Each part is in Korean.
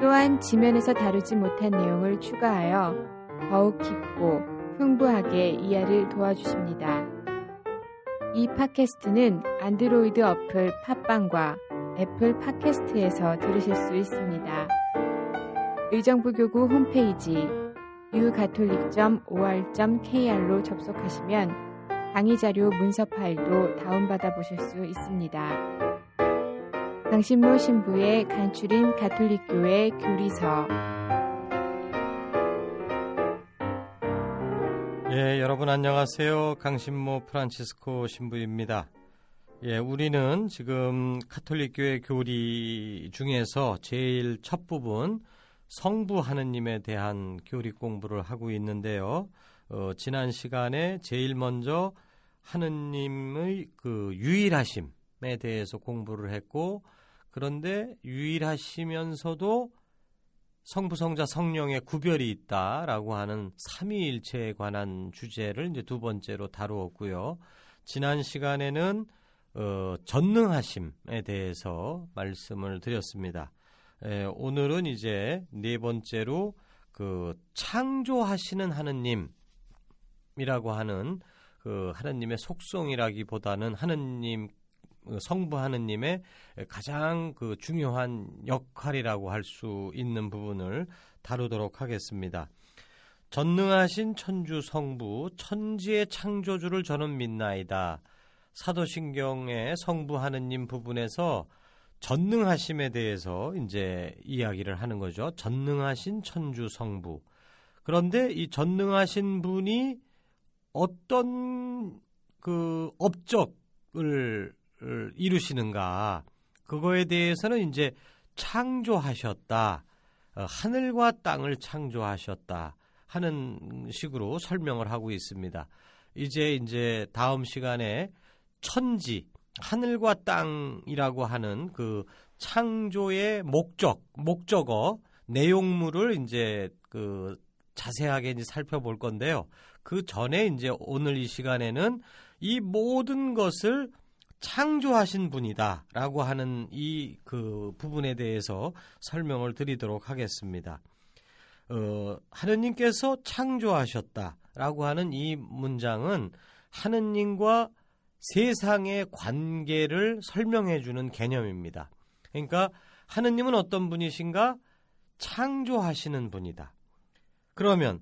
또한 지면에서 다루지 못한 내용을 추가하여 더욱 깊고 풍부하게 이해를 도와주십니다. 이 팟캐스트는 안드로이드 어플 팟빵과 애플 팟캐스트에서 들으실 수 있습니다. 의정부 교구 홈페이지 ucatholic.or.kr로 접속하시면 강의 자료 문서 파일도 다운받아 보실 수 있습니다. 강신모 신부의 간추린 가톨릭 교회 교리서. 예, 여러분 안녕하세요. 강신모 프란치스코 신부입니다. 예, 우리는 지금 가톨릭 교회 교리 중에서 제일 첫 부분 성부 하느님에 대한 교리 공부를 하고 있는데요. 지난 시간에 제일 먼저 하느님의 그 유일하심에 대해서 공부를 했고, 그런데 유일하시면서도 성부, 성자, 성령의 구별이 있다라고 하는 삼위일체에 관한 주제를 이제 두 번째로 다루었고요. 지난 시간에는 전능하심에 대해서 말씀을 드렸습니다. 오늘은 이제 네 번째로 그 창조하시는 하느님이라고 하는 그 하느님의 속성이라기보다는 하느님 성부 하느님의 가장 그 중요한 역할이라고 할 수 있는 부분을 다루도록 하겠습니다. 전능하신 천주 성부, 천지의 창조주를 저는 믿나이다. 사도신경의 성부 하느님 부분에서 전능하심에 대해서 이제 이야기를 하는 거죠. 전능하신 천주 성부. 그런데 이 전능하신 분이 어떤 그 업적을 이루시는가, 그거에 대해서는 이제 창조하셨다, 하늘과 땅을 창조하셨다 하는 식으로 설명을 하고 있습니다. 이제 다음 시간에 천지, 하늘과 땅이라고 하는 그 창조의 목적어, 내용물을 이제 그 자세하게 이제 살펴볼 건데요. 그 전에 이제 오늘 이 시간에는 이 모든 것을 창조하신 분이다라고 하는 이 그 부분에 대해서 설명을 드리도록 하겠습니다. 하느님께서 창조하셨다라고 하는 이 문장은 하느님과 세상의 관계를 설명해주는 개념입니다. 그러니까 하느님은 어떤 분이신가? 창조하시는 분이다. 그러면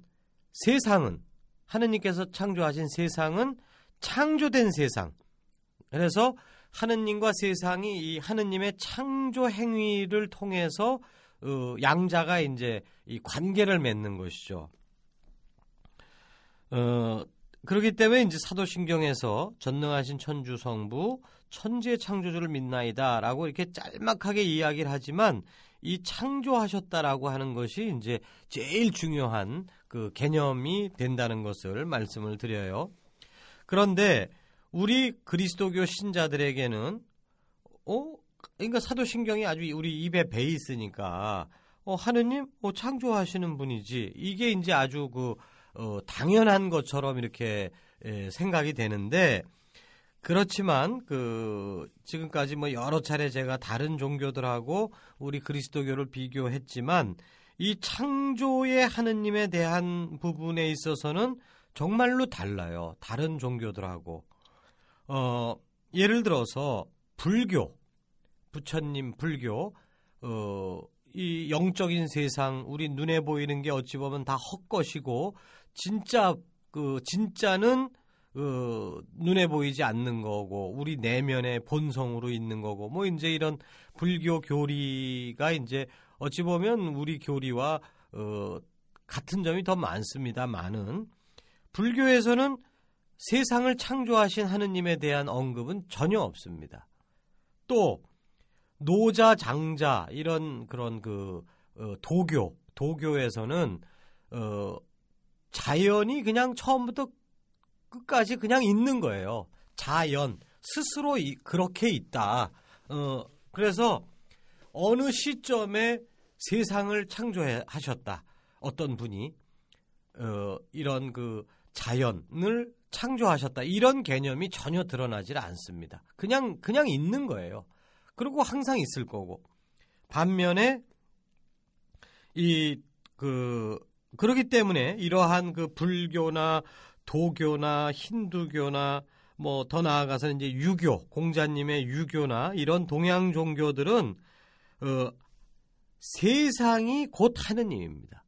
세상은, 하느님께서 창조하신 세상은 창조된 세상, 그래서 하느님과 세상이 이 하느님의 창조 행위를 통해서 양자가 이제 이 관계를 맺는 것이죠. 그렇기 때문에 이제 사도신경에서 전능하신 천주 성부, 천지의 창조주를 믿나이다라고 이렇게 짤막하게 이야기를 하지만 이 창조하셨다라고 하는 것이 이제 제일 중요한 그 개념이 된다는 것을 말씀을 드려요. 그런데 우리 그리스도교 신자들에게는 그러니까 사도신경이 아주 우리 입에 배 있으니까 하느님 창조하시는 분이지, 이게 이제 아주 그 당연한 것처럼 이렇게 생각이 되는데, 그렇지만 그 지금까지 뭐 여러 차례 제가 다른 종교들하고 우리 그리스도교를 비교했지만 이 창조의 하느님에 대한 부분에 있어서는 정말로 달라요. 다른 종교들하고. 예를 들어서 불교, 부처님 불교, 이 영적인 세상, 우리 눈에 보이는 게 어찌 보면 다 헛것이고, 진짜는 눈에 보이지 않는 거고, 우리 내면의 본성으로 있는 거고, 뭐 이제 이런 불교 교리가 이제 어찌 보면 우리 교리와 같은 점이 더 많습니다만은, 불교에서는 세상을 창조하신 하느님에 대한 언급은 전혀 없습니다. 또 노자, 장자 이런 그런 그 도교에서는 자연이 그냥 처음부터 끝까지 그냥 있는 거예요. 자연 스스로 그렇게 있다. 그래서 어느 시점에 세상을 창조하셨다. 어떤 분이 이런 그 자연을 창조하셨다. 이런 개념이 전혀 드러나질 않습니다. 그냥 있는 거예요. 그리고 항상 있을 거고. 반면에 그렇기 때문에 이러한 그 불교나 도교나 힌두교나 뭐 더 나아가서 이제 유교, 공자님의 유교나 이런 동양 종교들은 세상이 곧 하느님입니다.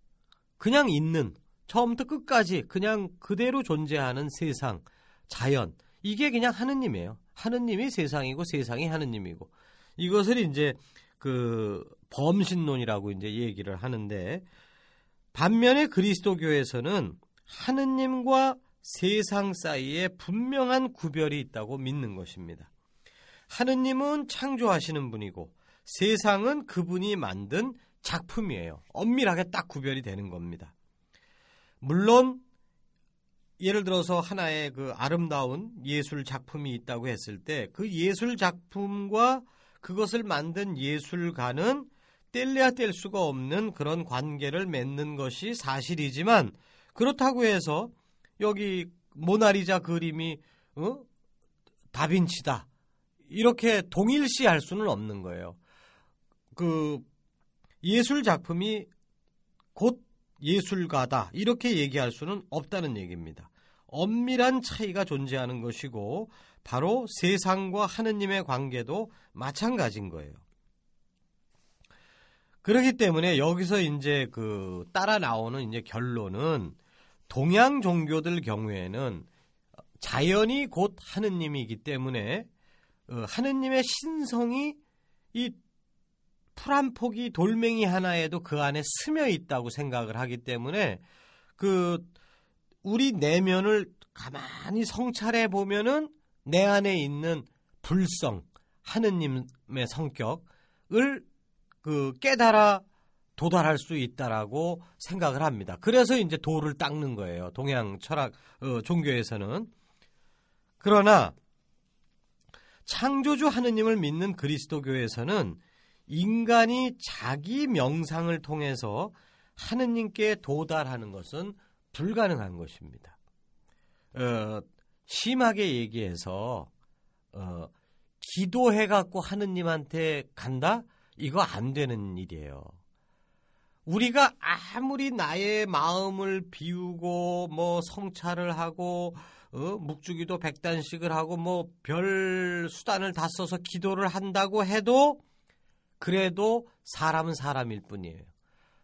그냥 있는, 처음부터 끝까지 그냥 그대로 존재하는 세상, 자연, 이게 그냥 하느님이에요. 하느님이 세상이고 세상이 하느님이고. 이것을 이제 그 범신론이라고 이제 얘기를 하는데, 반면에 그리스도교에서는 하느님과 세상 사이에 분명한 구별이 있다고 믿는 것입니다. 하느님은 창조하시는 분이고 세상은 그분이 만든 작품이에요. 엄밀하게 딱 구별이 되는 겁니다. 물론 예를 들어서 하나의 그 아름다운 예술 작품이 있다고 했을 때 그 예술 작품과 그것을 만든 예술가는 뗄래야 뗄 수가 없는 그런 관계를 맺는 것이 사실이지만, 그렇다고 해서 여기 모나리자 그림이 다빈치다 이렇게 동일시할 수는 없는 거예요. 그 예술 작품이 곧 예술가다 이렇게 얘기할 수는 없다는 얘기입니다. 엄밀한 차이가 존재하는 것이고 바로 세상과 하느님의 관계도 마찬가지인 거예요. 그렇기 때문에 여기서 이제 그 따라 나오는 이제 결론은 동양 종교들 경우에는 자연이 곧 하느님이기 때문에 하느님의 신성이 이 풀 한 포기 돌멩이 하나에도 그 안에 스며 있다고 생각을 하기 때문에 그 우리 내면을 가만히 성찰해 보면은 내 안에 있는 불성, 하느님의 성격을 그 깨달아 도달할 수 있다라고 생각을 합니다. 그래서 이제 도를 닦는 거예요. 동양 철학 종교에서는. 그러나 창조주 하느님을 믿는 그리스도교에서는 인간이 자기 명상을 통해서 하느님께 도달하는 것은 불가능한 것입니다. 심하게 얘기해서 기도해갖고 하느님한테 간다? 이거 안 되는 일이에요. 우리가 아무리 나의 마음을 비우고 뭐 성찰을 하고 묵주기도 백단식을 하고 뭐 별 수단을 다 써서 기도를 한다고 해도 그래도 사람은 사람일 뿐이에요.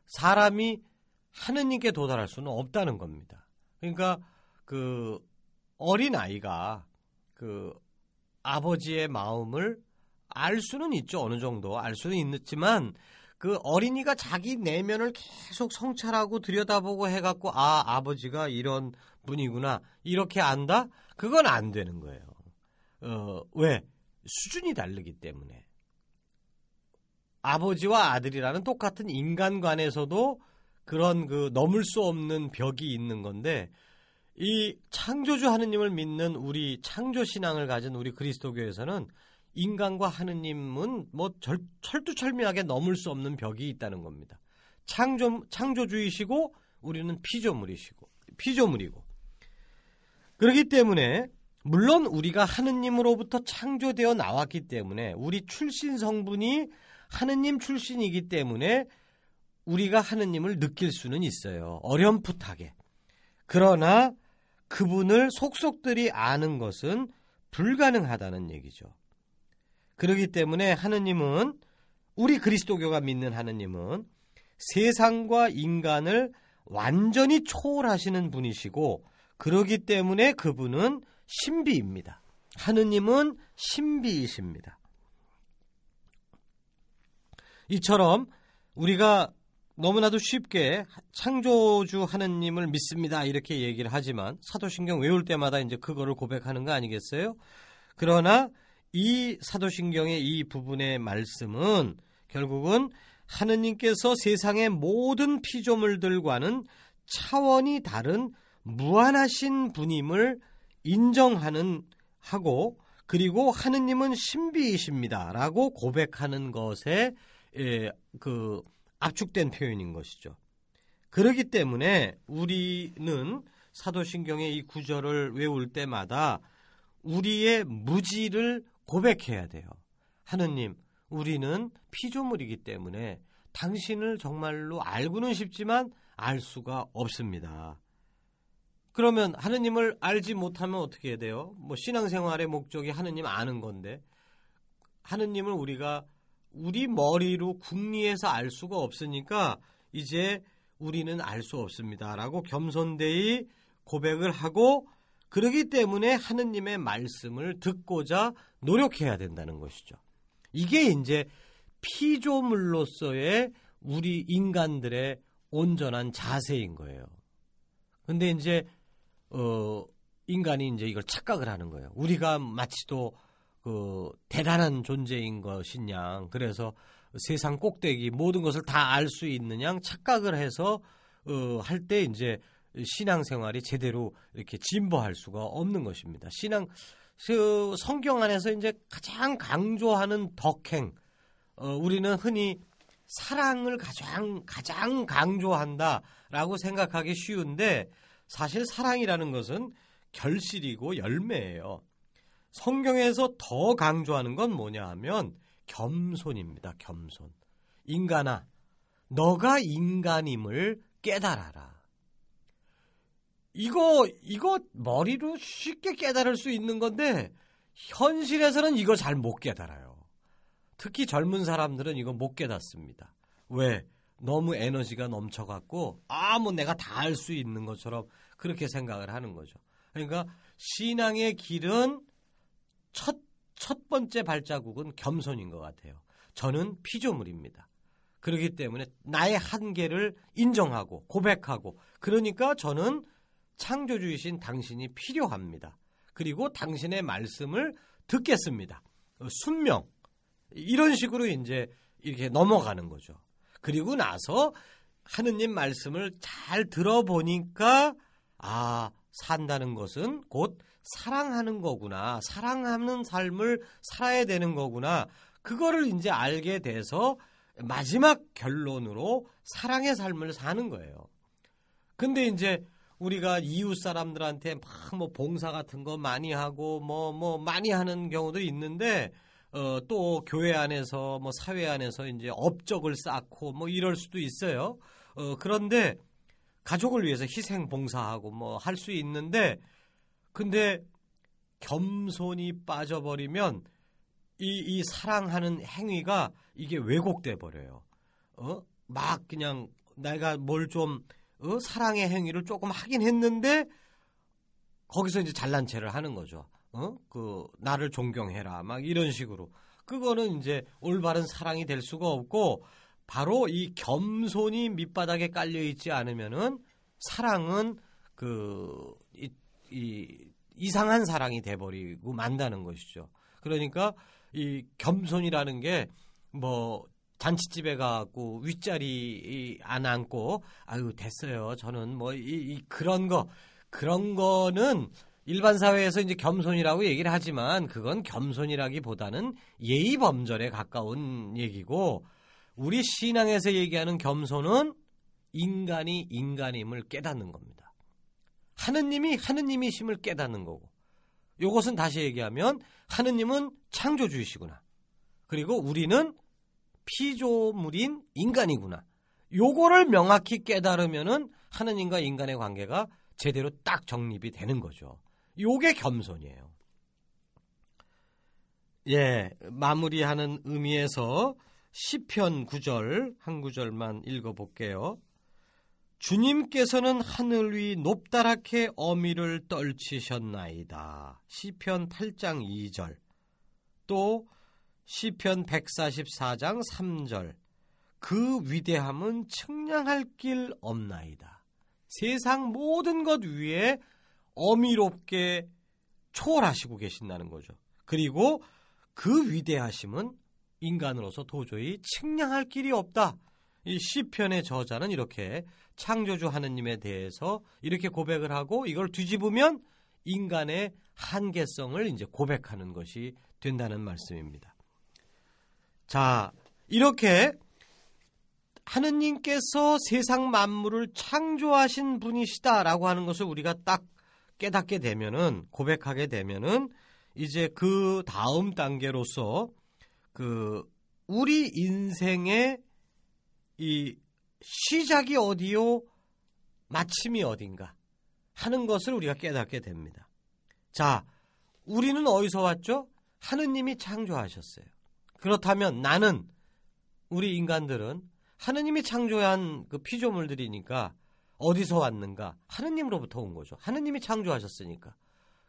사람이 하느님께 도달할 수는 없다는 겁니다. 그러니까 그 어린아이가 그 아버지의 마음을 알 수는 있죠. 어느 정도 알 수는 있지만 그 어린이가 자기 내면을 계속 성찰하고 들여다보고 해갖고 아, 아버지가 이런 분이구나 이렇게 안다? 그건 안 되는 거예요. 왜? 수준이 다르기 때문에. 아버지와 아들이라는 똑같은 인간관에서도 그런 그 넘을 수 없는 벽이 있는 건데, 이 창조주 하느님을 믿는 우리 창조신앙을 가진 우리 그리스도교에서는 인간과 하느님은 뭐 철두철미하게 넘을 수 없는 벽이 있다는 겁니다. 창조주이시고 우리는 피조물이고. 그렇기 때문에 물론 우리가 하느님으로부터 창조되어 나왔기 때문에 우리 출신 성분이 하느님 출신이기 때문에 우리가 하느님을 느낄 수는 있어요. 어렴풋하게. 그러나 그분을 속속들이 아는 것은 불가능하다는 얘기죠. 그렇기 때문에 하느님은, 우리 그리스도교가 믿는 하느님은 세상과 인간을 완전히 초월하시는 분이시고, 그렇기 때문에 그분은 신비입니다. 하느님은 신비이십니다. 이처럼 우리가 너무나도 쉽게 창조주 하느님을 믿습니다 이렇게 얘기를 하지만, 사도신경 외울 때마다 이제 그거를 고백하는 거 아니겠어요? 그러나 이 사도신경의 이 부분의 말씀은 결국은 하느님께서 세상의 모든 피조물들과는 차원이 다른 무한하신 분임을 인정하는 하고, 그리고 하느님은 신비이십니다라고 고백하는 것에 그 압축된 표현인 것이죠. 그렇기 때문에 우리는 사도신경의 이 구절을 외울 때마다 우리의 무지를 고백해야 돼요. 하느님, 우리는 피조물이기 때문에 당신을 정말로 알고는 싶지만 알 수가 없습니다. 그러면 하느님을 알지 못하면 어떻게 해야 돼요? 신앙생활의 목적이 하느님 아는 건데, 하느님을 우리가 우리 머리로 궁리해서 알 수가 없으니까 이제 우리는 알 수 없습니다라고 겸손되이 고백을 하고, 그러기 때문에 하느님의 말씀을 듣고자 노력해야 된다는 것이죠. 이게 이제 피조물로서의 우리 인간들의 온전한 자세인 거예요. 근데 이제 인간이 이제 이걸 착각을 하는 거예요. 우리가 마치도 그 대단한 존재인 것인 양, 그래서 세상 꼭대기 모든 것을 다 알 수 있는 양 착각을 해서 할 때 이제 신앙생활이 제대로 이렇게 진보할 수가 없는 것입니다. 성경 안에서 이제 가장 강조하는 덕행, 우리는 흔히 사랑을 가장 강조한다라고 생각하기 쉬운데, 사실 사랑이라는 것은 결실이고 열매예요. 성경에서 더 강조하는 건 뭐냐 하면 겸손입니다. 겸손. 인간아, 너가 인간임을 깨달아라. 이거 머리로 쉽게 깨달을 수 있는 건데 현실에서는 이걸 잘 못 깨달아요. 특히 젊은 사람들은 이거 못 깨닫습니다. 왜? 너무 에너지가 넘쳐갖고 내가 다 알 수 있는 것처럼 그렇게 생각을 하는 거죠. 그러니까 신앙의 길은 첫 번째 발자국은 겸손인 것 같아요. 저는 피조물입니다. 그렇기 때문에 나의 한계를 인정하고 고백하고, 그러니까 저는 창조주이신 당신이 필요합니다. 그리고 당신의 말씀을 듣겠습니다. 순명. 이런 식으로 이제 이렇게 넘어가는 거죠. 그리고 나서 하느님 말씀을 잘 들어보니까 산다는 것은 곧 사랑하는 거구나. 사랑하는 삶을 살아야 되는 거구나. 그거를 이제 알게 돼서 마지막 결론으로 사랑의 삶을 사는 거예요. 근데 이제 우리가 이웃 사람들한테 봉사 같은 거 많이 하고 많이 하는 경우도 있는데, 또 교회 안에서 사회 안에서 이제 업적을 쌓고 이럴 수도 있어요. 그런데 가족을 위해서 희생 봉사하고 할 수 있는데, 근데 겸손이 빠져버리면 이 사랑하는 행위가 이게 왜곡돼 버려요. 막 그냥 내가 뭘 좀 사랑의 행위를 조금 하긴 했는데 거기서 이제 잘난 체를 하는 거죠. 나를 존경해라 이런 식으로. 그거는 이제 올바른 사랑이 될 수가 없고, 바로 이 겸손이 밑바닥에 깔려 있지 않으면은 사랑은 이상한 사랑이 돼버리고 만다는 것이죠. 그러니까 이 겸손이라는 게 잔치집에 가고 윗자리 안 앉고 아유 됐어요 저는 그런 거는 일반 사회에서 이제 겸손이라고 얘기를 하지만, 그건 겸손이라기보다는 예의 범절에 가까운 얘기고, 우리 신앙에서 얘기하는 겸손은 인간이 인간임을 깨닫는 겁니다. 하느님이 하느님이심을 깨닫는 거고, 요것은 다시 얘기하면 하느님은 창조주이시구나. 그리고 우리는 피조물인 인간이구나. 요거를 명확히 깨달으면은 하느님과 인간의 관계가 제대로 딱 정립이 되는 거죠. 요게 겸손이에요. 마무리하는 의미에서 시편 9절 한 구절만 읽어볼게요. 주님께서는 하늘 위 높다랗게 어미를 떨치셨나이다. 시편 8장 2절, 또 시편 144장 3절, 그 위대함은 측량할 길 없나이다. 세상 모든 것 위에 어미롭게 초월하시고 계신다는 거죠. 그리고 그 위대하심은 인간으로서 도저히 측량할 길이 없다. 이 시편의 저자는 이렇게 창조주 하느님에 대해서 이렇게 고백을 하고 이걸 뒤집으면 인간의 한계성을 이제 고백하는 것이 된다는 말씀입니다. 자, 이렇게 하느님께서 세상 만물을 창조하신 분이시다라고 하는 것을 우리가 딱 깨닫게 되면은, 고백하게 되면은 이제 그 다음 단계로서 그 우리 인생의 이 시작이 어디요, 마침이 어딘가 하는 것을 우리가 깨닫게 됩니다. 자, 우리는 어디서 왔죠? 하느님이 창조하셨어요. 그렇다면 나는, 우리 인간들은 하느님이 창조한 그 피조물들이니까 어디서 왔는가? 하느님으로부터 온 거죠. 하느님이 창조하셨으니까.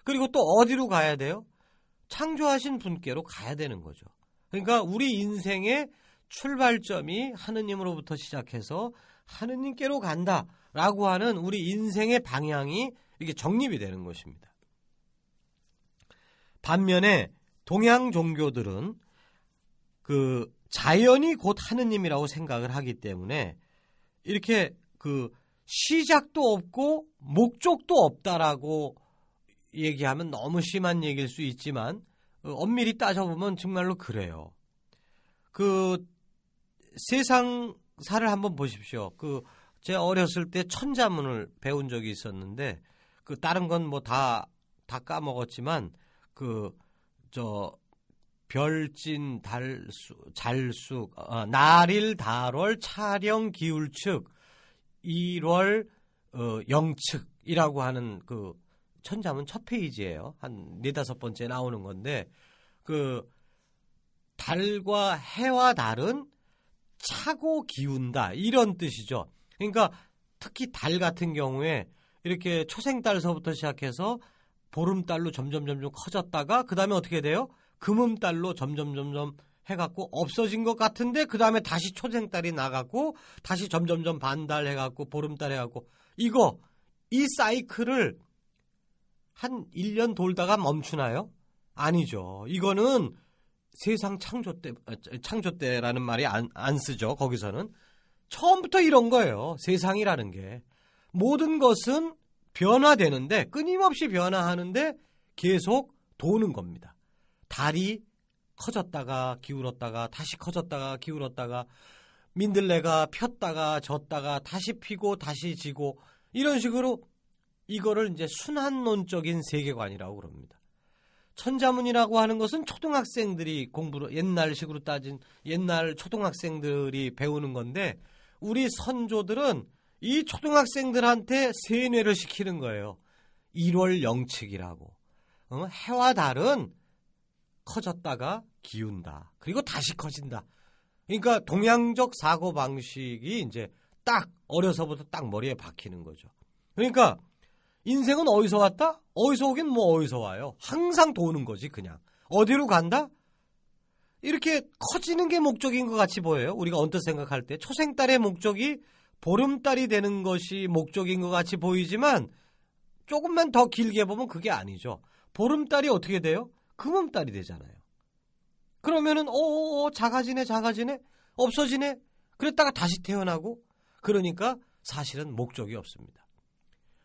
그리고 또 어디로 가야 돼요? 창조하신 분께로 가야 되는 거죠. 그러니까 우리 인생의 출발점이 하느님으로부터 시작해서 하느님께로 간다라고 하는 우리 인생의 방향이 이렇게 정립이 되는 것입니다. 반면에 동양 종교들은 그 자연이 곧 하느님이라고 생각을 하기 때문에 이렇게 그 시작도 없고 목적도 없다라고 얘기하면 너무 심한 얘기일 수 있지만 엄밀히 따져보면 정말로 그래요. 그 세상사를 한번 보십시오. 그 제 어렸을 때 천자문을 배운 적이 있었는데 그 다른 건 뭐 다 까먹었지만 그 저 별진 달수 잘숙 날일 달월 차령 기울측 1월 영측이라고 하는 그 천자문 첫 페이지예요. 한 4~5번째 나오는 건데 그 달과 해와 달은 차고 기운다 이런 뜻이죠. 그러니까 특히 달 같은 경우에 이렇게 초생달서부터 시작해서 보름달로 점점 커졌다가 그 다음에 어떻게 돼요? 금음달로 점점 해갖고 없어진 것 같은데 그 다음에 다시 초생달이 나가고 다시 점점 반달 해갖고 보름달 해갖고 이거 이 사이클을 한 1년 돌다가 멈추나요? 아니죠. 이거는 세상 창조 때라는 말이 안 쓰죠. 거기서는. 처음부터 이런 거예요. 세상이라는 게. 모든 것은 변화되는데 끊임없이 변화하는데 계속 도는 겁니다. 달이 커졌다가 기울었다가 다시 커졌다가 기울었다가 민들레가 폈다가 졌다가 다시 피고 다시 지고 이런 식으로 이거를 이제 순환론적인 세계관이라고 그럽니다. 천자문이라고 하는 것은 초등학생들이 공부를 옛날식으로 따진 옛날 초등학생들이 배우는 건데 우리 선조들은 이 초등학생들한테 세뇌를 시키는 거예요. 1월 영측이라고. 해와 달은 커졌다가 기운다. 그리고 다시 커진다. 그러니까 동양적 사고방식이 이제 딱 어려서부터 딱 머리에 박히는 거죠. 그러니까 인생은 어디서 왔다? 어디서 오긴 뭐 어디서 와요. 항상 도는 거지 그냥. 어디로 간다? 이렇게 커지는 게 목적인 것 같이 보여요. 우리가 언뜻 생각할 때 초생달의 목적이 보름달이 되는 것이 목적인 것 같이 보이지만 조금만 더 길게 보면 그게 아니죠. 보름달이 어떻게 돼요? 금음달이 되잖아요. 그러면은 작아지네 없어지네 그랬다가 다시 태어나고 그러니까 사실은 목적이 없습니다.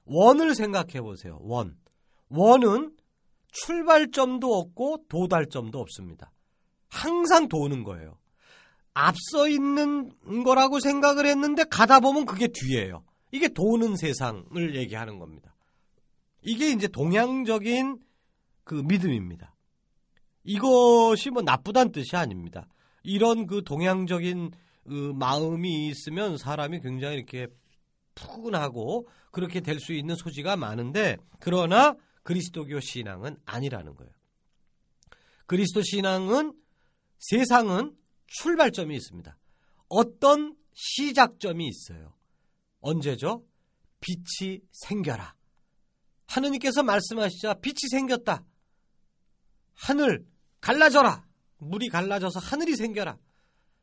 원을 생각해 보세요. 원은 출발점도 없고 도달점도 없습니다. 항상 도는 거예요. 앞서 있는 거라고 생각을 했는데 가다 보면 그게 뒤예요. 이게 도는 세상을 얘기하는 겁니다. 이게 이제 동양적인 그 믿음입니다. 이것이 뭐 나쁘다는 뜻이 아닙니다. 이런 그 동양적인 그 마음이 있으면 사람이 굉장히 이렇게 푸근하고 그렇게 될 수 있는 소지가 많은데 그러나 그리스도교 신앙은 아니라는 거예요. 그리스도 신앙은 세상은 출발점이 있습니다. 어떤 시작점이 있어요. 언제죠? 빛이 생겨라. 하느님께서 말씀하시자 빛이 생겼다. 하늘 갈라져라. 물이 갈라져서 하늘이 생겨라.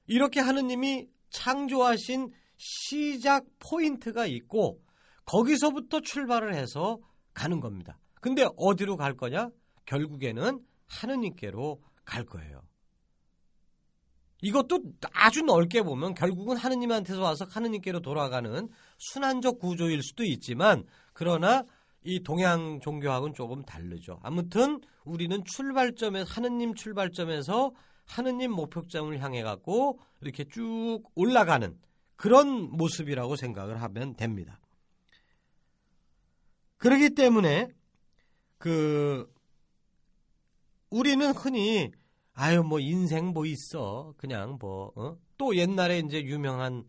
이렇게 하느님이 창조하신 시작 포인트가 있고 거기서부터 출발을 해서 가는 겁니다. 근데 어디로 갈 거냐? 결국에는 하느님께로 갈 거예요. 이것도 아주 넓게 보면 결국은 하느님한테서 와서 하느님께로 돌아가는 순환적 구조일 수도 있지만, 그러나 이 동양 종교하고는 조금 다르죠. 아무튼 우리는 출발점에서 하느님 출발점에서 하느님 목표점을 향해 갖고 이렇게 쭉 올라가는 그런 모습이라고 생각을 하면 됩니다. 그렇기 때문에 우리는 흔히 아유 뭐 인생 뭐 있어 그냥 뭐 또 옛날에 이제 유명한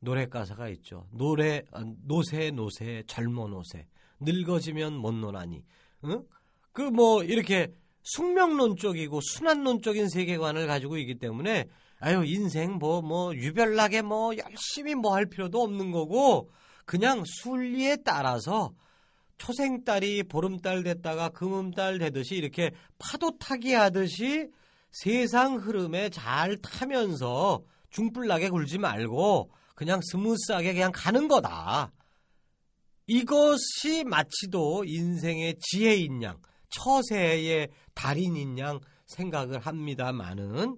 노래 가사가 있죠. 노세 노세 젊어 노세 늙어지면 못 노나니 그 뭐 이렇게 숙명론적이고 순환론적인 세계관을 가지고 있기 때문에 아유 인생 뭐 유별나게 뭐 열심히 뭐 할 필요도 없는 거고 그냥 순리에 따라서 초생달이 보름달 됐다가 금음달 되듯이 이렇게 파도 타기 하듯이 세상 흐름에 잘 타면서 중불나게 굴지 말고 그냥 스무스하게 그냥 가는 거다. 이것이 마치도 인생의 지혜인 양, 처세의 달인인 양 생각을 합니다마는,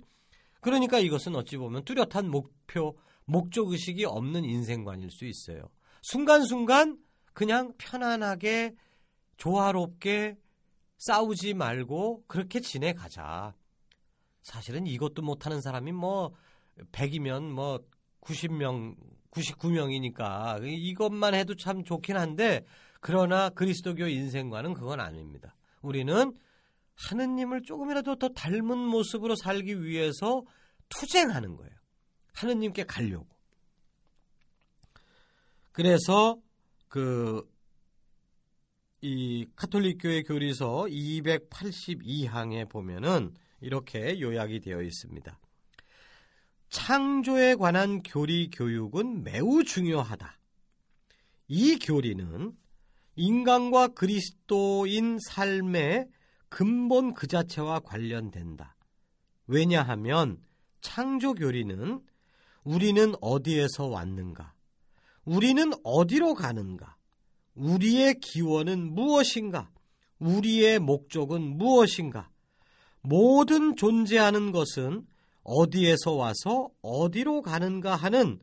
그러니까 이것은 어찌 보면 뚜렷한 목표, 목적의식이 없는 인생관일 수 있어요. 순간순간 그냥 편안하게 조화롭게 싸우지 말고 그렇게 지내가자. 사실은 이것도 못하는 사람이 뭐 100이면 뭐 90명 99명이니까 이것만 해도 참 좋긴 한데, 그러나 그리스도교 인생과는 그건 아닙니다. 우리는 하느님을 조금이라도 더 닮은 모습으로 살기 위해서 투쟁하는 거예요. 하느님께 가려고. 그래서 이 가톨릭 교회 교리서 282항에 보면은 이렇게 요약이 되어 있습니다. 창조에 관한 교리 교육은 매우 중요하다. 이 교리는 인간과 그리스도인 삶의 근본 그 자체와 관련된다. 왜냐하면 창조 교리는 우리는 어디에서 왔는가, 우리는 어디로 가는가, 우리의 기원은 무엇인가, 우리의 목적은 무엇인가, 모든 존재하는 것은 어디에서 와서 어디로 가는가 하는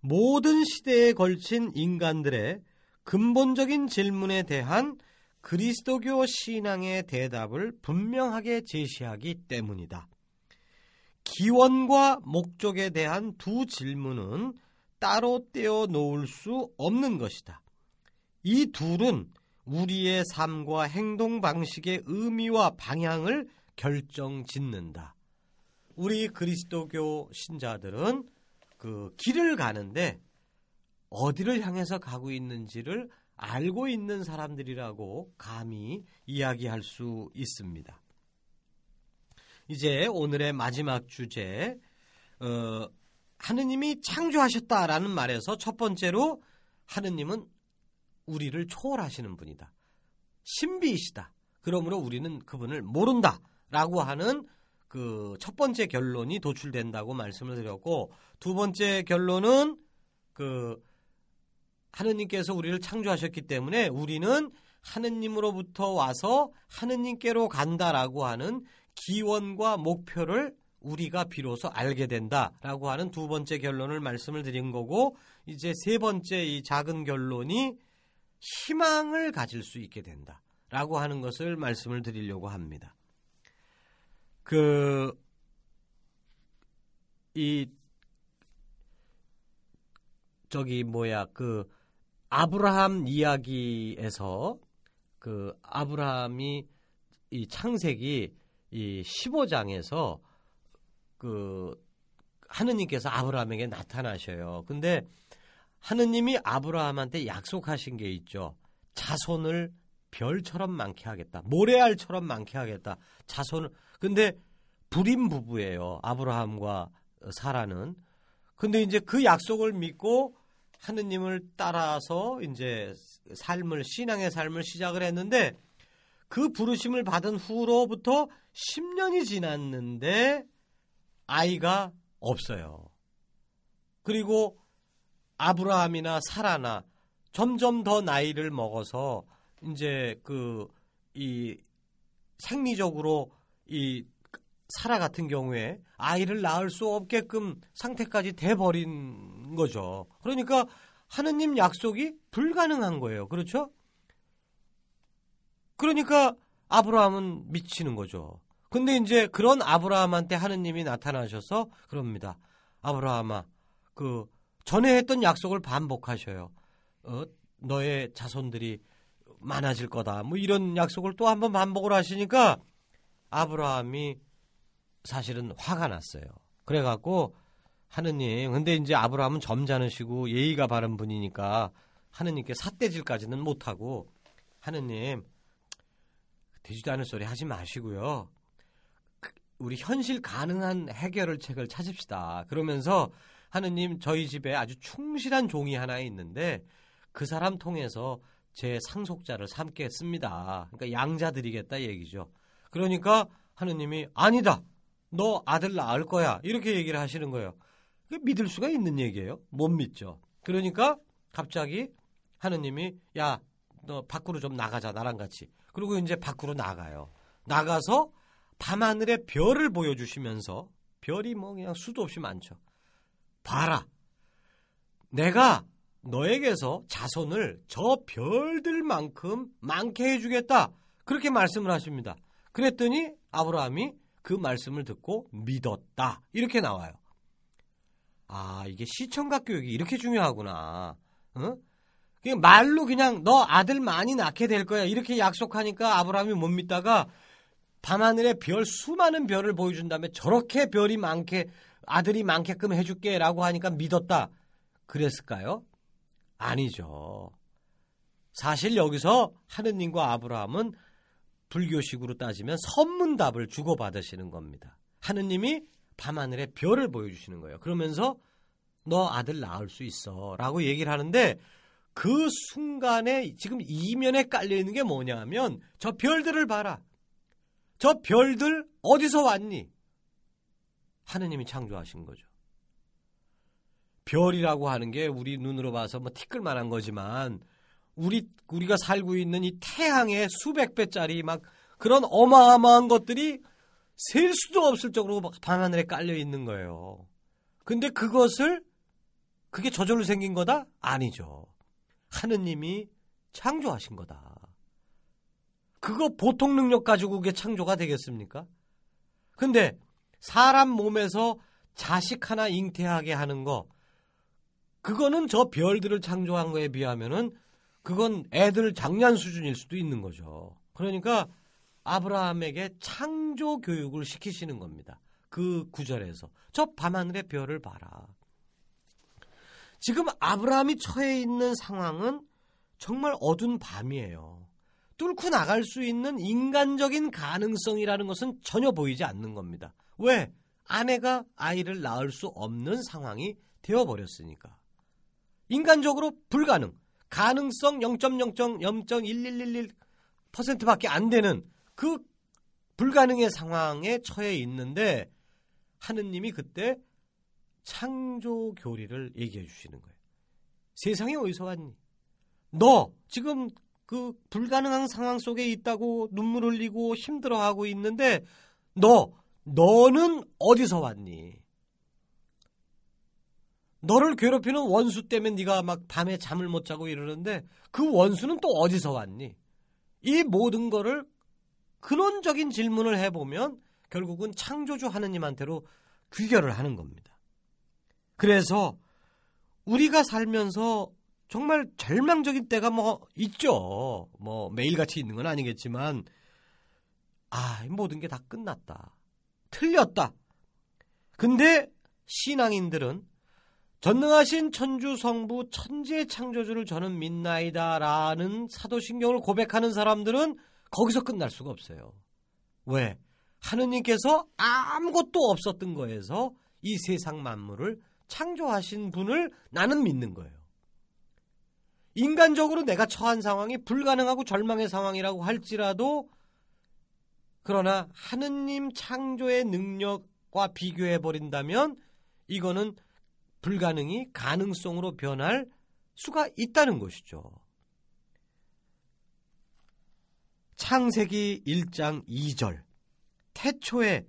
모든 시대에 걸친 인간들의 근본적인 질문에 대한 그리스도교 신앙의 대답을 분명하게 제시하기 때문이다. 기원과 목적에 대한 두 질문은 따로 떼어 놓을 수 없는 것이다. 이 둘은 우리의 삶과 행동 방식의 의미와 방향을 결정짓는다. 우리 그리스도교 신자들은 그 길을 가는데 어디를 향해서 가고 있는지를 알고 있는 사람들이라고 감히 이야기할 수 있습니다. 이제 오늘의 마지막 주제, 하느님이 창조하셨다라는 말에서 첫 번째로 하느님은 우리를 초월하시는 분이다. 신비이시다. 그러므로 우리는 그분을 모른다라고 하는 그 첫 번째 결론이 도출된다고 말씀을 드렸고, 두 번째 결론은 하느님께서 우리를 창조하셨기 때문에 우리는 하느님으로부터 와서 하느님께로 간다라고 하는 기원과 목표를 우리가 비로소 알게 된다라고 하는 두 번째 결론을 말씀을 드린 거고, 이제 세 번째 이 작은 결론이 희망을 가질 수 있게 된다라고 하는 것을 말씀을 드리려고 합니다. 아브라함 이야기에서 아브라함이 이 창세기 이 15장에서 하느님께서 아브라함에게 나타나셔요. 근데 하느님이 아브라함한테 약속하신 게 있죠. 자손을 별처럼 많게 하겠다. 모래알처럼 많게 하겠다. 자손을. 근데 불임 부부예요. 아브라함과 사라는. 근데 이제 그 약속을 믿고 하느님을 따라서 이제 신앙의 삶을 시작을 했는데, 그 부르심을 받은 후로부터 10년이 지났는데 아이가 없어요. 그리고 아브라함이나 사라나 점점 더 나이를 먹어서 이제 생리적으로 이 사라 같은 경우에 아이를 낳을 수 없게끔 상태까지 돼버린 거죠. 그러니까 하느님 약속이 불가능한 거예요. 그렇죠? 그러니까 아브라함은 미치는 거죠. 근데 이제 그런 아브라함한테 하느님이 나타나셔서 그럽니다. 아브라함아, 그 전에 했던 약속을 반복하셔요. 너의 자손들이 많아질 거다. 뭐 이런 약속을 또 한번 반복을 하시니까 아브라함이 사실은 화가 났어요. 그래갖고 하느님, 근데 이제 아브라함은 점잖으시고 예의가 바른 분이니까 하느님께 삿대질까지는 못하고, 하느님 되지도 않을 소리 하지 마시고요, 우리 현실 가능한 해결책을 찾읍시다. 그러면서 하느님, 저희 집에 아주 충실한 종이 하나 있는데 그 사람 통해서 제 상속자를 삼겠습니다. 그러니까 양자 드리겠다 얘기죠. 그러니까 하느님이 아니다, 너 아들 낳을 거야, 이렇게 얘기를 하시는 거예요. 믿을 수가 있는 얘기예요? 못 믿죠. 그러니까 갑자기 하느님이 야, 너 밖으로 좀 나가자, 나랑 같이. 그리고 이제 밖으로 나가요. 나가서 밤하늘의 별을 보여주시면서, 별이 뭐 그냥 수도 없이 많죠. 봐라, 내가 너에게서 자손을 저 별들만큼 많게 해주겠다, 그렇게 말씀을 하십니다. 그랬더니 아브라함이 그 말씀을 듣고 믿었다, 이렇게 나와요. 아, 이게 시청각 교육이 이렇게 중요하구나. 응? 그냥 말로 그냥 너 아들 많이 낳게 될 거야, 이렇게 약속하니까 아브라함이 못 믿다가 밤하늘에 별, 수많은 별을 보여준 다음에 저렇게 별이 많게, 아들이 많게끔 해줄게 라고 하니까 믿었다, 그랬을까요? 아니죠. 사실 여기서 하느님과 아브라함은 불교식으로 따지면 선문답을 주고받으시는 겁니다. 하느님이 밤하늘에 별을 보여주시는 거예요. 그러면서 너 아들 낳을 수 있어 라고 얘기를 하는데, 그 순간에 지금 이면에 깔려있는 게 뭐냐면, 저 별들을 봐라, 저 별들 어디서 왔니? 하느님이 창조하신 거죠. 별이라고 하는 게 우리 눈으로 봐서 뭐 티끌만한 거지만, 우리가 살고 있는 이 태양의 수백 배짜리 막 그런 어마어마한 것들이 셀 수도 없을 정도로 밤하늘에 깔려 있는 거예요. 근데 그게 저절로 생긴 거다? 아니죠. 하느님이 창조하신 거다. 그거 보통 능력 가지고 그게 창조가 되겠습니까? 근데 사람 몸에서 자식 하나 잉태하게 하는 거, 그거는 저 별들을 창조한 거에 비하면은 그건 애들 장난 수준일 수도 있는 거죠. 그러니까 아브라함에게 창조 교육을 시키시는 겁니다. 그 구절에서 저 밤하늘의 별을 봐라. 지금 아브라함이 처해 있는 상황은 정말 어두운 밤이에요. 뚫고 나갈 수 있는 인간적인 가능성이라는 것은 전혀 보이지 않는 겁니다. 왜? 아내가 아이를 낳을 수 없는 상황이 되어버렸으니까. 인간적으로 불가능. 가능성 0.0.0.1111%밖에 안 되는 그 불가능의 상황에 처해 있는데, 하느님이 그때 창조 교리를 얘기해 주시는 거예요. 세상에 어디서 왔니? 너 지금 그 불가능한 상황 속에 있다고 눈물 흘리고 힘들어하고 있는데 너는 어디서 왔니? 너를 괴롭히는 원수 때문에 네가 막 밤에 잠을 못 자고 이러는데 그 원수는 또 어디서 왔니? 이 모든 거를 근원적인 질문을 해보면 결국은 창조주 하느님한테로 귀결을 하는 겁니다. 그래서 우리가 살면서 정말 절망적인 때가 뭐 있죠. 뭐 매일같이 있는 건 아니겠지만, 아, 모든 게 다 끝났다, 틀렸다. 근데 신앙인들은 전능하신 천주 성부 천지의 창조주를 저는 믿나이다 라는 사도신경을 고백하는 사람들은 거기서 끝날 수가 없어요. 왜? 하느님께서 아무것도 없었던 거에서 이 세상 만물을 창조하신 분을 나는 믿는 거예요. 인간적으로 내가 처한 상황이 불가능하고 절망의 상황이라고 할지라도, 그러나 하느님 창조의 능력과 비교해버린다면 이거는 불가능이 가능성으로 변할 수가 있다는 것이죠. 창세기 1장 2절, 태초에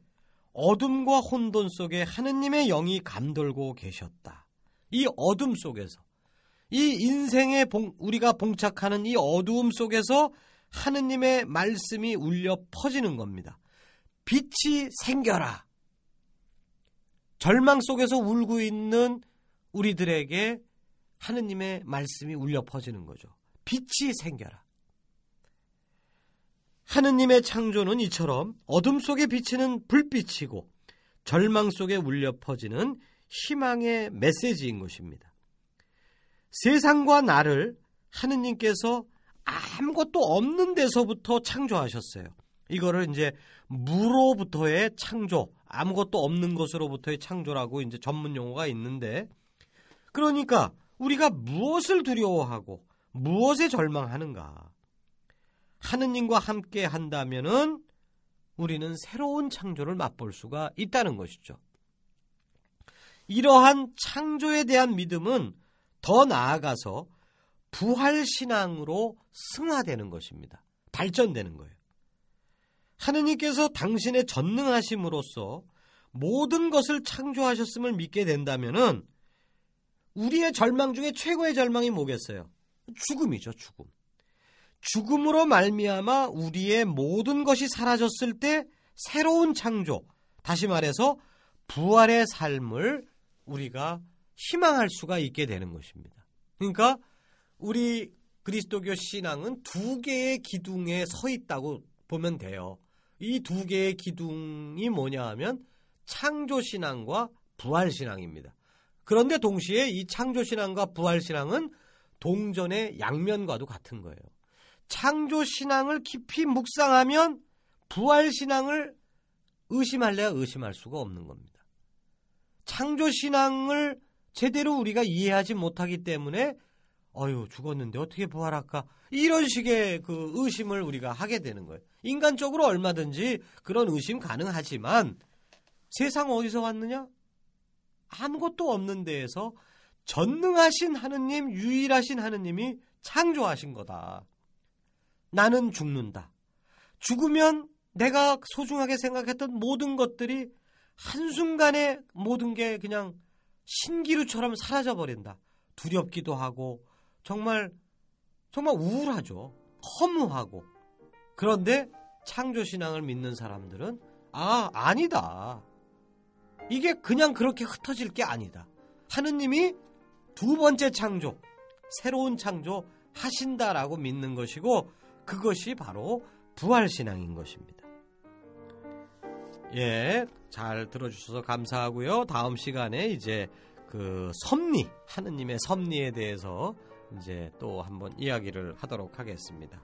어둠과 혼돈 속에 하느님의 영이 감돌고 계셨다. 이 어둠 속에서, 이 인생에 우리가 봉착하는 이 어두움 속에서 하느님의 말씀이 울려 퍼지는 겁니다. 빛이 생겨라. 절망 속에서 울고 있는 우리들에게 하느님의 말씀이 울려 퍼지는 거죠. 빛이 생겨라. 하느님의 창조는 이처럼 어둠 속에 비치는 불빛이고 절망 속에 울려 퍼지는 희망의 메시지인 것입니다. 세상과 나를 하느님께서 아무것도 없는 데서부터 창조하셨어요. 이거를 이제 무로부터의 창조, 아무것도 없는 것으로부터의 창조라고 이제 전문 용어가 있는데, 그러니까 우리가 무엇을 두려워하고 무엇에 절망하는가? 하느님과 함께 한다면은 우리는 새로운 창조를 맛볼 수가 있다는 것이죠. 이러한 창조에 대한 믿음은 더 나아가서 부활신앙으로 승화되는 것입니다. 발전되는 거예요. 하느님께서 당신의 전능하심으로써 모든 것을 창조하셨음을 믿게 된다면은 우리의 절망 중에 최고의 절망이 뭐겠어요? 죽음이죠, 죽음. 죽음으로 말미암아 우리의 모든 것이 사라졌을 때 새로운 창조, 다시 말해서 부활의 삶을 우리가 희망할 수가 있게 되는 것입니다. 그러니까 우리 그리스도교 신앙은 두 개의 기둥에 서 있다고 보면 돼요. 이 두 개의 기둥이 뭐냐 하면 창조신앙과 부활신앙입니다. 그런데 동시에 이 창조신앙과 부활신앙은 동전의 양면과도 같은 거예요. 창조신앙을 깊이 묵상하면 부활신앙을 의심할래야 의심할 수가 없는 겁니다. 창조신앙을 제대로 우리가 이해하지 못하기 때문에 죽었는데 어떻게 부활할까? 이런 식의 그 의심을 우리가 하게 되는 거예요. 인간적으로 얼마든지 그런 의심 가능하지만 세상 어디서 왔느냐? 아무것도 없는 데에서 전능하신 하느님, 유일하신 하느님이 창조하신 거다. 나는 죽는다. 죽으면 내가 소중하게 생각했던 모든 것들이 한순간에 모든 게 그냥 신기루처럼 사라져버린다. 두렵기도 하고 정말 우울하죠. 허무하고. 그런데 창조신앙을 믿는 사람들은 아니다. 이게 그냥 그렇게 흩어질 게 아니다. 하느님이 두 번째 창조, 새로운 창조 하신다라고 믿는 것이고, 그것이 바로 부활신앙인 것입니다. 잘 들어주셔서 감사하고요. 다음 시간에 이제 그 섭리, 하느님의 섭리에 대해서 이제 또 한번 이야기를 하도록 하겠습니다.